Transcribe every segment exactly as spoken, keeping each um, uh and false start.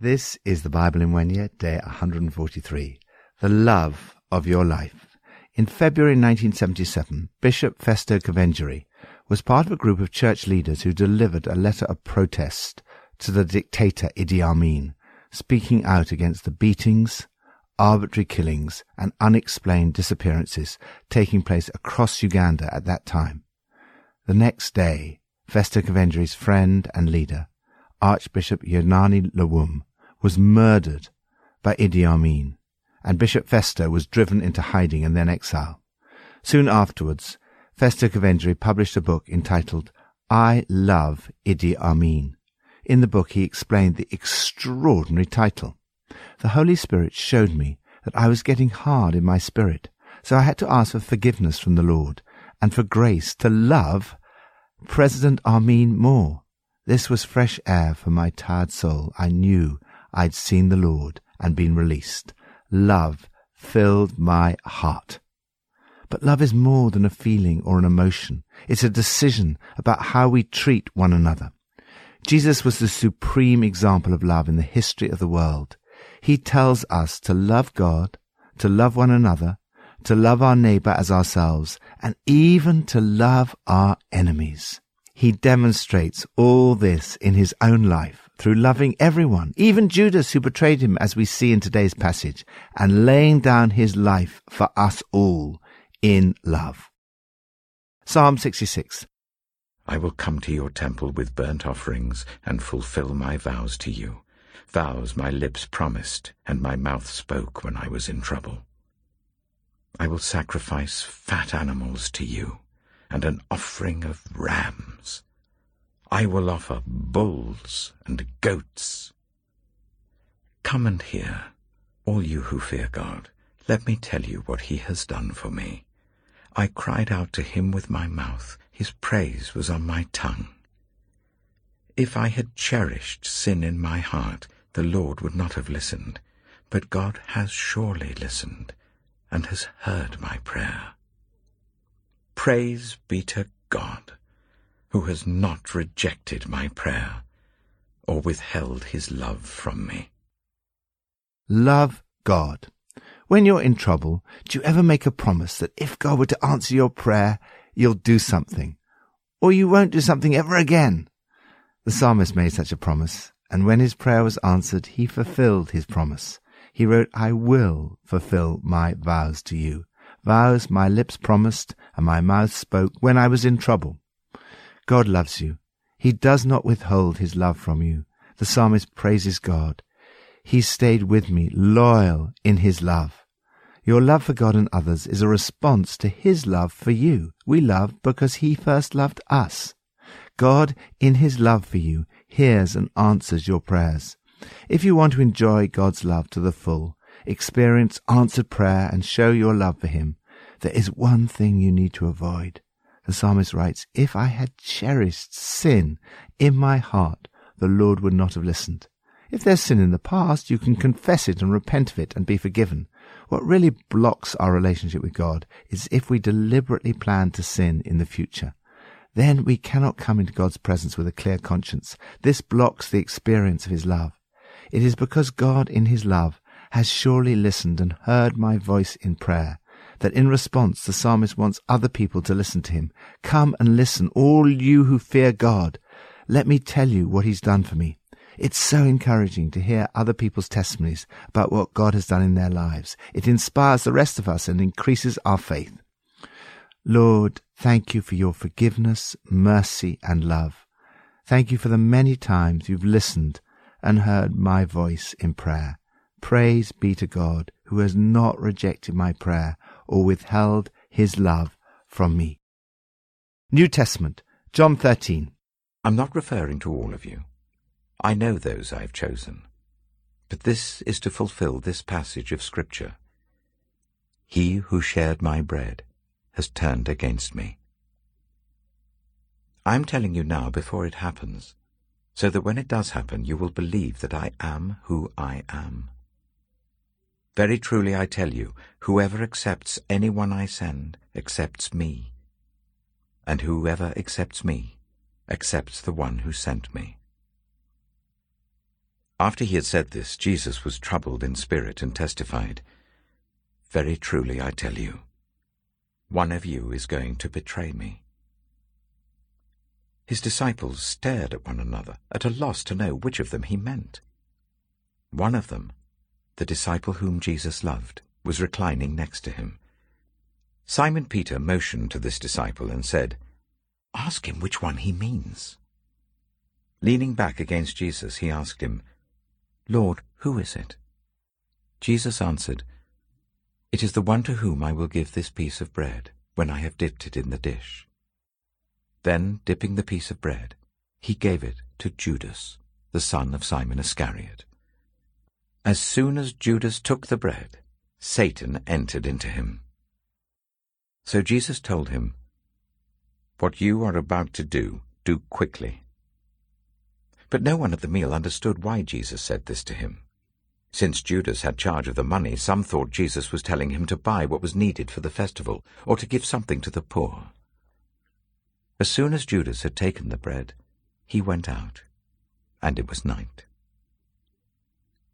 This is the Bible in One Year, day one hundred forty-three, The Love of Your Life. In February nineteen seventy-seven, Bishop Festo Kivengere was part of a group of church leaders who delivered a letter of protest to the dictator Idi Amin, speaking out against the beatings, arbitrary killings, and unexplained disappearances taking place across Uganda at that time. The next day, Festo Kivengere's friend and leader, Archbishop Yernani Lawum, was murdered by Idi Amin, and Bishop Festo was driven into hiding and then exile. Soon afterwards, Festo Kivengere published a book entitled I Love Idi Amin. In the book he explained the extraordinary title. The Holy Spirit showed me that I was getting hard in my spirit, so I had to ask for forgiveness from the Lord and for grace to love President Amin more. This was fresh air for my tired soul. I knew I'd seen the Lord and been released. Love filled my heart. But love is more than a feeling or an emotion. It's a decision about how we treat one another. Jesus was the supreme example of love in the history of the world. He tells us to love God, to love one another, to love our neighbor as ourselves, and even to love our enemies. He demonstrates all this in his own life through loving everyone, even Judas who betrayed him, as we see in today's passage, and laying down his life for us all in love. Psalm sixty-six. I will come to your temple with burnt offerings and fulfill my vows to you, vows my lips promised and my mouth spoke when I was in trouble. I will sacrifice fat animals to you, and an offering of rams. I will offer bulls and goats. Come and hear, all you who fear God. Let me tell you what he has done for me. I cried out to him with my mouth. His praise was on my tongue. If I had cherished sin in my heart, the Lord would not have listened. But God has surely listened, and has heard my prayer. Praise be to God, who has not rejected my prayer or withheld his love from me. Love God. When you're in trouble, do you ever make a promise that if God were to answer your prayer, you'll do something, or you won't do something ever again? The psalmist made such a promise, and when his prayer was answered, he fulfilled his promise. He wrote, I will fulfill my vows to you, vows my lips promised and my mouth spoke when I was in trouble. God loves you. He does not withhold his love from you. The psalmist praises God. He stayed with me, loyal in his love. Your love for God and others is a response to his love for you. We love because he first loved us. God, in his love for you, hears and answers your prayers. If you want to enjoy God's love to the full, experience answered prayer and show your love for him, there is one thing you need to avoid. The psalmist writes, if I had cherished sin in my heart, the Lord would not have listened. If there's sin in the past, you can confess it and repent of it and be forgiven. What really blocks our relationship with God is if we deliberately plan to sin in the future. Then we cannot come into God's presence with a clear conscience. This blocks the experience of his love. It is because God in his love has surely listened and heard my voice in prayer, that in response the psalmist wants other people to listen to him. Come and listen, all you who fear God. Let me tell you what he's done for me. It's so encouraging to hear other people's testimonies about what God has done in their lives. It inspires the rest of us and increases our faith. Lord, thank you for your forgiveness, mercy, and love. Thank you for the many times you've listened and heard my voice in prayer. Praise be to God, who has not rejected my prayer or withheld his love from me. New Testament, John thirteen. I'm not referring to all of you. I know those I have chosen. But this is to fulfill this passage of Scripture. He who shared my bread has turned against me. I am telling you now before it happens, so that when it does happen you will believe that I am who I am. Very truly I tell you, whoever accepts anyone I send accepts me, and whoever accepts me accepts the one who sent me. After he had said this, Jesus was troubled in spirit and testified, "Very truly I tell you, one of you is going to betray me." His disciples stared at one another, at a loss to know which of them he meant. One of them, the disciple whom Jesus loved, was reclining next to him. Simon Peter motioned to this disciple and said, "Ask him which one he means." Leaning back against Jesus, he asked him, "Lord, who is it?" Jesus answered, "It is the one to whom I will give this piece of bread when I have dipped it in the dish." Then, dipping the piece of bread, he gave it to Judas, the son of Simon Iscariot. As soon as Judas took the bread, Satan entered into him. So Jesus told him, "What you are about to do, do quickly." But no one at the meal understood why Jesus said this to him. Since Judas had charge of the money, some thought Jesus was telling him to buy what was needed for the festival or to give something to the poor. As soon as Judas had taken the bread, he went out, and it was night.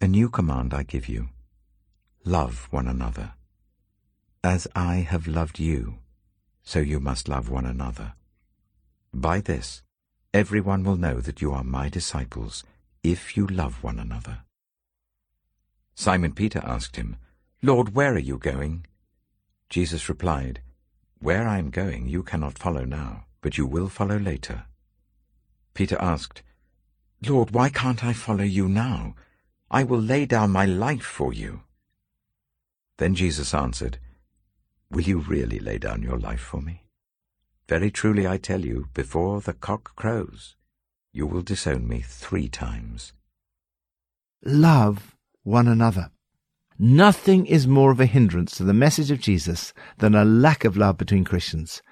A new command I give you. Love one another. As I have loved you, so you must love one another. By this, everyone will know that you are my disciples, if you love one another. Simon Peter asked him, "Lord, where are you going?" Jesus replied, "Where I am going you cannot follow now, but you will follow later." Peter asked, "Lord, why can't I follow you now? I will lay down my life for you." Then Jesus answered, "Will you really lay down your life for me? Very truly I tell you, before the cock crows, you will disown me three times." Love one another. Nothing is more of a hindrance to the message of Jesus than a lack of love between Christians.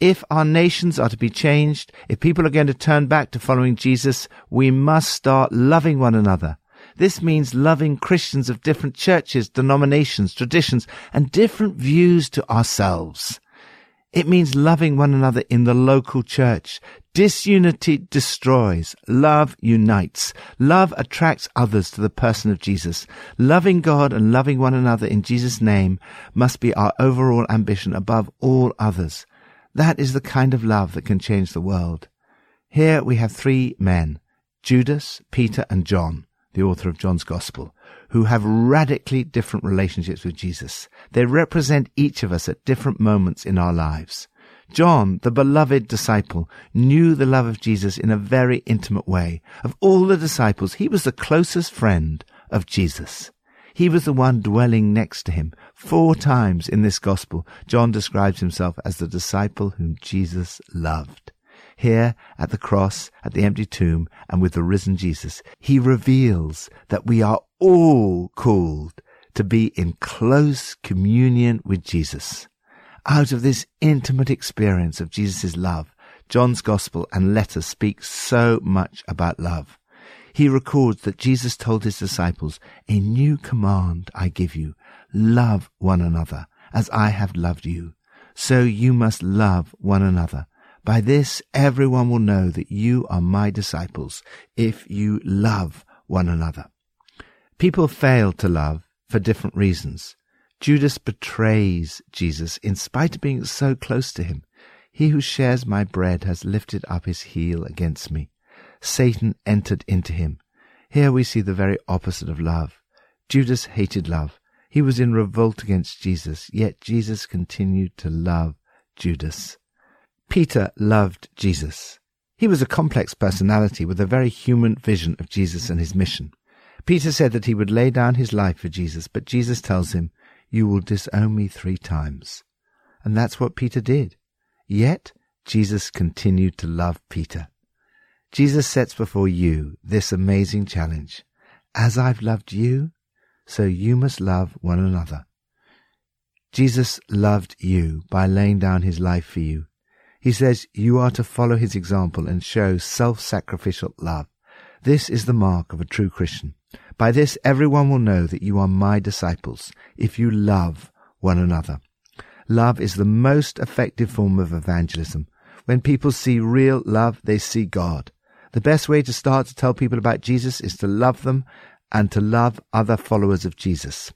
If our nations are to be changed, if people are going to turn back to following Jesus, we must start loving one another. This means loving Christians of different churches, denominations, traditions, and different views to ourselves. It means loving one another in the local church. Disunity destroys. Love unites. Love attracts others to the person of Jesus. Loving God and loving one another in Jesus' name must be our overall ambition above all others. That is the kind of love that can change the world. Here we have three men, Judas, Peter, and John, the author of John's Gospel, who have radically different relationships with Jesus. They represent each of us at different moments in our lives. John, the beloved disciple, knew the love of Jesus in a very intimate way. Of all the disciples, he was the closest friend of Jesus. He was the one dwelling next to him. Four times in this gospel, John describes himself as the disciple whom Jesus loved. Here, at the cross, at the empty tomb, and with the risen Jesus, he reveals that we are all called to be in close communion with Jesus. Out of this intimate experience of Jesus' love, John's Gospel and letters speak so much about love. He records that Jesus told his disciples, "A new command I give you, love one another, as I have loved you. So you must love one another. By this everyone will know that you are my disciples, if you love one another." People fail to love for different reasons. Judas betrays Jesus in spite of being so close to him. "He who shares my bread has lifted up his heel against me." Satan entered into him. Here we see the very opposite of love. Judas hated love. He was in revolt against Jesus, yet Jesus continued to love Judas. Peter loved Jesus. He was a complex personality with a very human vision of Jesus and his mission. Peter said that he would lay down his life for Jesus, but Jesus tells him, "You will disown me three times." And that's what Peter did. Yet Jesus continued to love Peter. Jesus sets before you this amazing challenge. As I've loved you, so you must love one another. Jesus loved you by laying down his life for you. He says you are to follow his example and show self-sacrificial love. This is the mark of a true Christian. By this everyone will know that you are my disciples, if you love one another. Love is the most effective form of evangelism. When people see real love, they see God. The best way to start to tell people about Jesus is to love them and to love other followers of Jesus.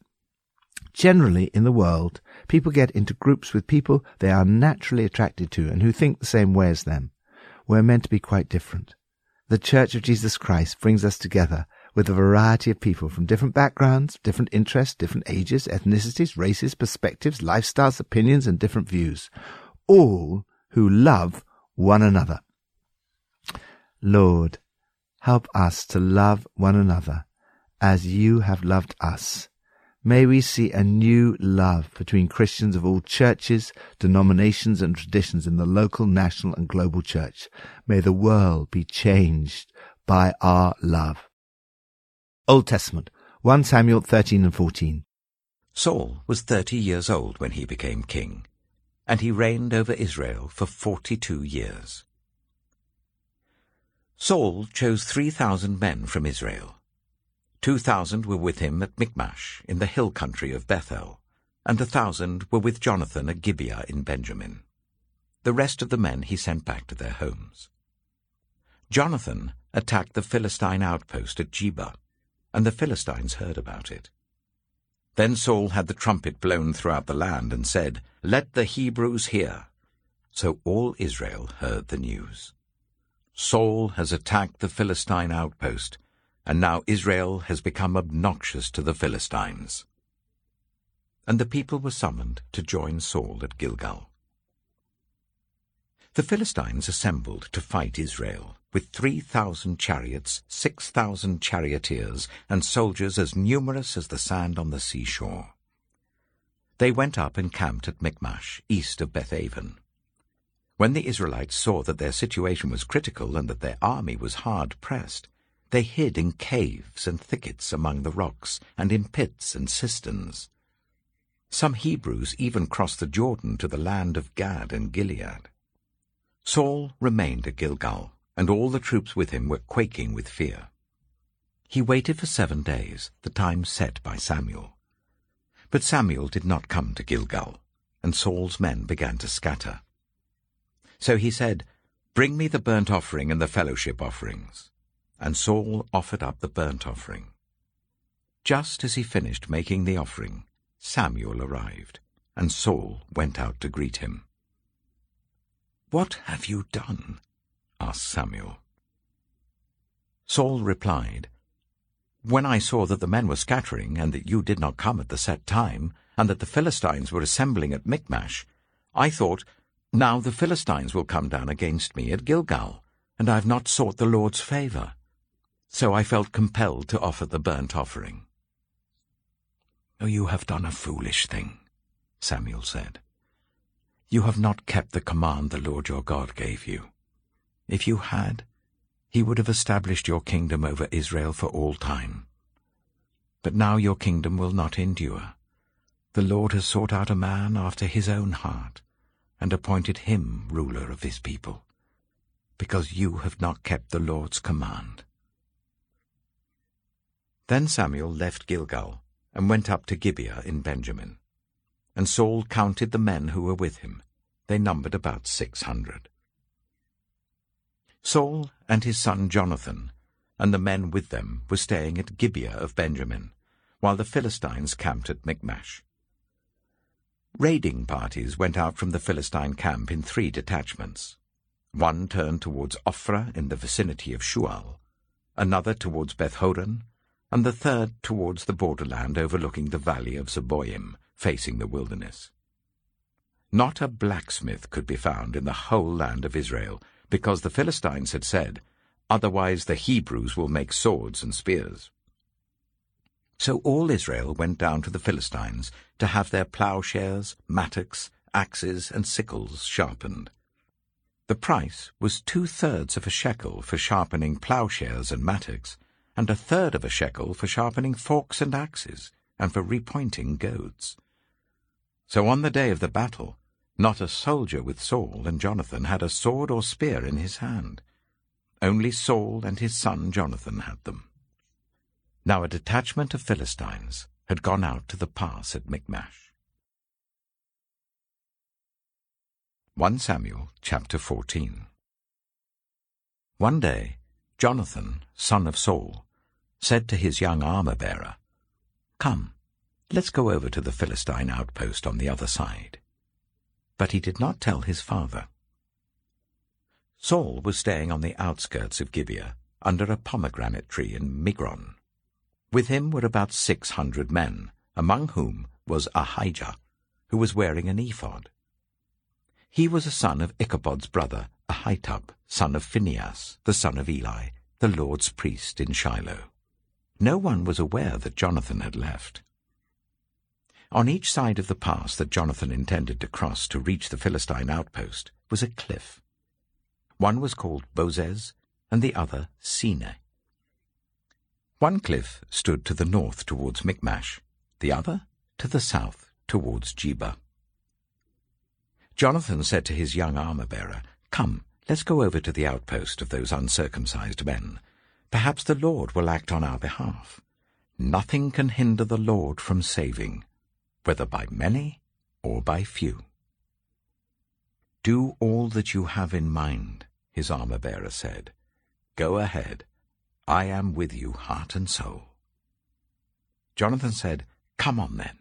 Generally, in the world, people get into groups with people they are naturally attracted to and who think the same way as them. We're meant to be quite different. The Church of Jesus Christ brings us together with a variety of people from different backgrounds, different interests, different ages, ethnicities, races, perspectives, lifestyles, opinions, and different views, all who love one another. Lord, help us to love one another as you have loved us. May we see a new love between Christians of all churches, denominations and traditions in the local, national and global church. May the world be changed by our love. Old Testament, First Samuel thirteen and fourteen. Saul was thirty years old when he became king, and he reigned over Israel for forty-two years. Saul chose three thousand men from Israel. Two thousand were with him at Michmash in the hill country of Bethel, and a thousand were with Jonathan at Gibeah in Benjamin. The rest of the men he sent back to their homes. Jonathan attacked the Philistine outpost at Jeba, and the Philistines heard about it. Then Saul had the trumpet blown throughout the land and said, "Let the Hebrews hear." So all Israel heard the news. Saul has attacked the Philistine outpost, and now Israel has become obnoxious to the Philistines. And the people were summoned to join Saul at Gilgal. The Philistines assembled to fight Israel, with three thousand chariots, six thousand charioteers, and soldiers as numerous as the sand on the seashore. They went up and camped at Michmash, east of Beth-Aven. When the Israelites saw that their situation was critical and that their army was hard-pressed, they hid in caves and thickets among the rocks and in pits and cisterns. Some Hebrews even crossed the Jordan to the land of Gad and Gilead. Saul remained at Gilgal, and all the troops with him were quaking with fear. He waited for seven days, the time set by Samuel. But Samuel did not come to Gilgal, and Saul's men began to scatter. So he said, "Bring me the burnt offering and the fellowship offerings." And Saul offered up the burnt offering. Just as he finished making the offering, Samuel arrived, and Saul went out to greet him. "What have you done?" asked Samuel. Saul replied, "When I saw that the men were scattering, and that you did not come at the set time, and that the Philistines were assembling at Michmash, I thought, now the Philistines will come down against me at Gilgal, and I have not sought the Lord's favour. So I felt compelled to offer the burnt offering." "Oh, you have done a foolish thing," Samuel said. "You have not kept the command the Lord your God gave you. If you had, he would have established your kingdom over Israel for all time. But now your kingdom will not endure. The Lord has sought out a man after his own heart, and appointed him ruler of his people, because you have not kept the Lord's command." Then Samuel left Gilgal, and went up to Gibeah in Benjamin. And Saul counted the men who were with him. They numbered about six hundred. Saul and his son Jonathan and the men with them were staying at Gibeah of Benjamin, while the Philistines camped at Michmash. Raiding parties went out from the Philistine camp in three detachments. One turned towards Ophrah in the vicinity of Shual, another towards Beth-horon, and the third towards the borderland overlooking the valley of Zeboim, facing the wilderness. Not a blacksmith could be found in the whole land of Israel, because the Philistines had said, "Otherwise the Hebrews will make swords and spears." So all Israel went down to the Philistines to have their ploughshares, mattocks, axes, and sickles sharpened. The price was two-thirds of a shekel for sharpening ploughshares and mattocks, and a third of a shekel for sharpening forks and axes, and for repointing goads. So on the day of the battle, not a soldier with Saul and Jonathan had a sword or spear in his hand. Only Saul and his son Jonathan had them. Now a detachment of Philistines had gone out to the pass at Michmash. First Samuel chapter fourteen. One day Jonathan, son of Saul, said to his young armor-bearer, "Come, let's go over to the Philistine outpost on the other side." But he did not tell his father. Saul was staying on the outskirts of Gibeah, under a pomegranate tree in Migron. With him were about six hundred men, among whom was Ahijah, who was wearing an ephod. He was a son of Ichabod's brother, Ahitub, son of Phinehas, the son of Eli, the Lord's priest in Shiloh. No one was aware that Jonathan had left. On each side of the pass that Jonathan intended to cross to reach the Philistine outpost was a cliff. One was called Bozez, and the other Seneh. One cliff stood to the north towards Michmash, the other to the south towards Jeba. Jonathan said to his young armor-bearer, "Come, let's go over to the outpost of those uncircumcised men. Perhaps the Lord will act on our behalf. Nothing can hinder the Lord from saving, whether by many or by few." "Do all that you have in mind," his armor-bearer said. "Go ahead. I am with you, heart and soul." Jonathan said, "Come on then.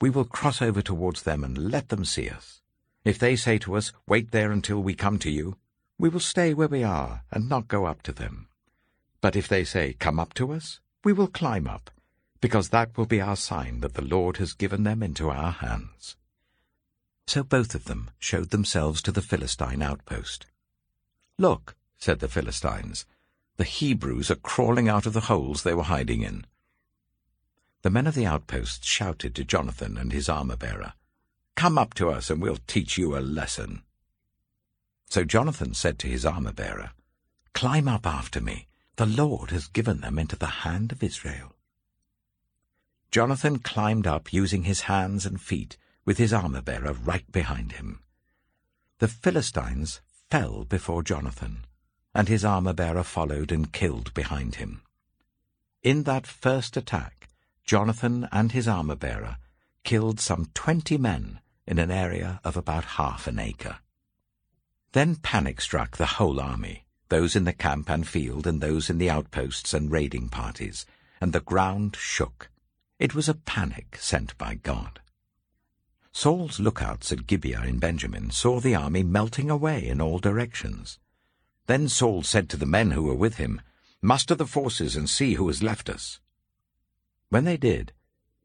We will cross over towards them and let them see us. If they say to us, 'Wait there until we come to you,' we will stay where we are and not go up to them. But if they say, 'Come up to us,' we will climb up, because that will be our sign that the Lord has given them into our hands." So both of them showed themselves to the Philistine outpost. "Look," said the Philistines, "the Hebrews are crawling out of the holes they were hiding in." The men of the outpost shouted to Jonathan and his armor-bearer, "Come up to us and we'll teach you a lesson." So Jonathan said to his armor-bearer, "Climb up after me. The Lord has given them into the hand of Israel." Jonathan climbed up using his hands and feet, with his armor-bearer right behind him. The Philistines fell before Jonathan, and his armor-bearer followed and killed behind him. In that first attack, Jonathan and his armor-bearer killed some twenty men in an area of about half an acre. Then panic struck the whole army, those in the camp and field and those in the outposts and raiding parties, and the ground shook. It was a panic sent by God. Saul's lookouts at Gibeah in Benjamin saw the army melting away in all directions. Then Saul said to the men who were with him, "Muster the forces and see who has left us." When they did,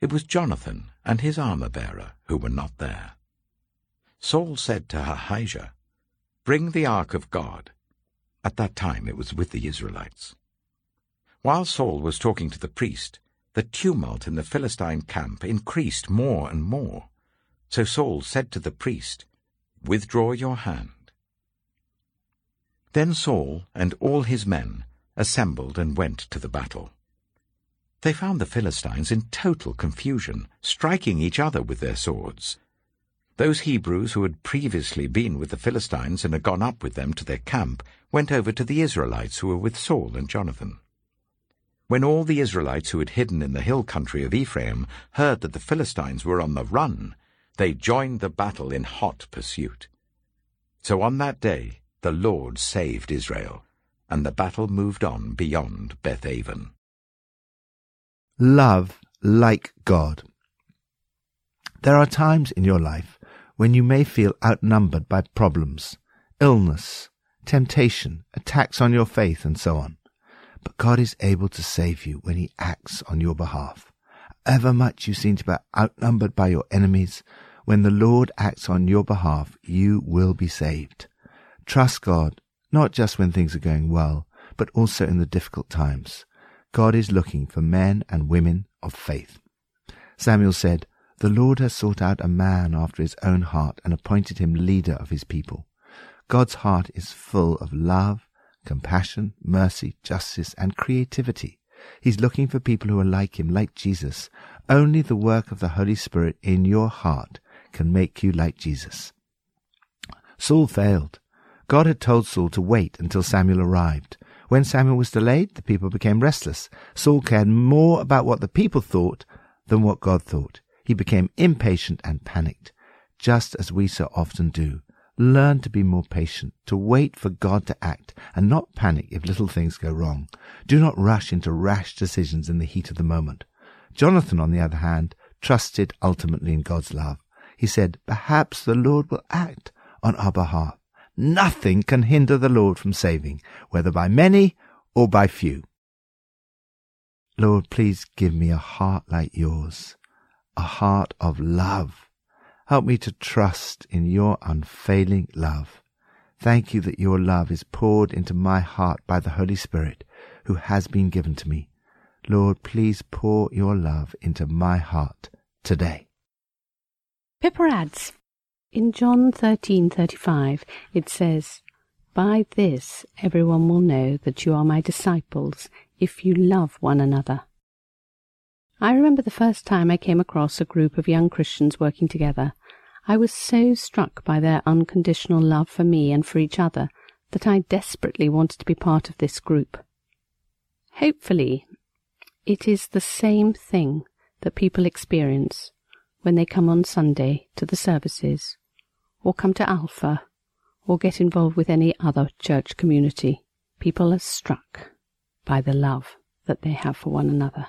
it was Jonathan and his armor-bearer who were not there. Saul said to Ahijah, "Bring the ark of God." At that time it was with the Israelites. While Saul was talking to the priest, the tumult in the Philistine camp increased more and more. So Saul said to the priest, "Withdraw your hand." Then Saul and all his men assembled and went to the battle. They found the Philistines in total confusion, striking each other with their swords. Those Hebrews who had previously been with the Philistines and had gone up with them to their camp went over to the Israelites who were with Saul and Jonathan. When all the Israelites who had hidden in the hill country of Ephraim heard that the Philistines were on the run, they joined the battle in hot pursuit. So on that day the Lord saved Israel, and the battle moved on beyond Beth-Aven. Love like God. There are times in your life when you may feel outnumbered by problems, illness, temptation, attacks on your faith, and so on. But God is able to save you when he acts on your behalf. However much you seem to be outnumbered by your enemies, when the Lord acts on your behalf, you will be saved. Trust God, not just when things are going well, but also in the difficult times. God is looking for men and women of faith. Samuel said, "The Lord has sought out a man after his own heart and appointed him leader of his people." God's heart is full of love, compassion, mercy, justice, and creativity. He's looking for people who are like him, like Jesus. Only the work of the Holy Spirit in your heart can make you like Jesus. Saul failed. God had told Saul to wait until Samuel arrived. When Samuel was delayed, the people became restless. Saul cared more about what the people thought than what God thought. He became impatient and panicked, just as we so often do. Learn to be more patient, to wait for God to act, and not panic if little things go wrong. Do not rush into rash decisions in the heat of the moment. Jonathan, on the other hand, trusted ultimately in God's love. He said, "Perhaps the Lord will act on our behalf." Nothing can hinder the Lord from saving, whether by many or by few. Lord, please give me a heart like yours, a heart of love. Help me to trust in your unfailing love. Thank you that your love is poured into my heart by the Holy Spirit, who has been given to me. Lord, please pour your love into my heart today. Pippa adds, in John thirteen thirty-five, it says, "By this everyone will know that you are my disciples, if you love one another." I remember the first time I came across a group of young Christians working together. I was so struck by their unconditional love for me and for each other that I desperately wanted to be part of this group. Hopefully, it is the same thing that people experience when they come on Sunday to the services, or come to Alpha, or get involved with any other church community. People are struck by the love that they have for one another.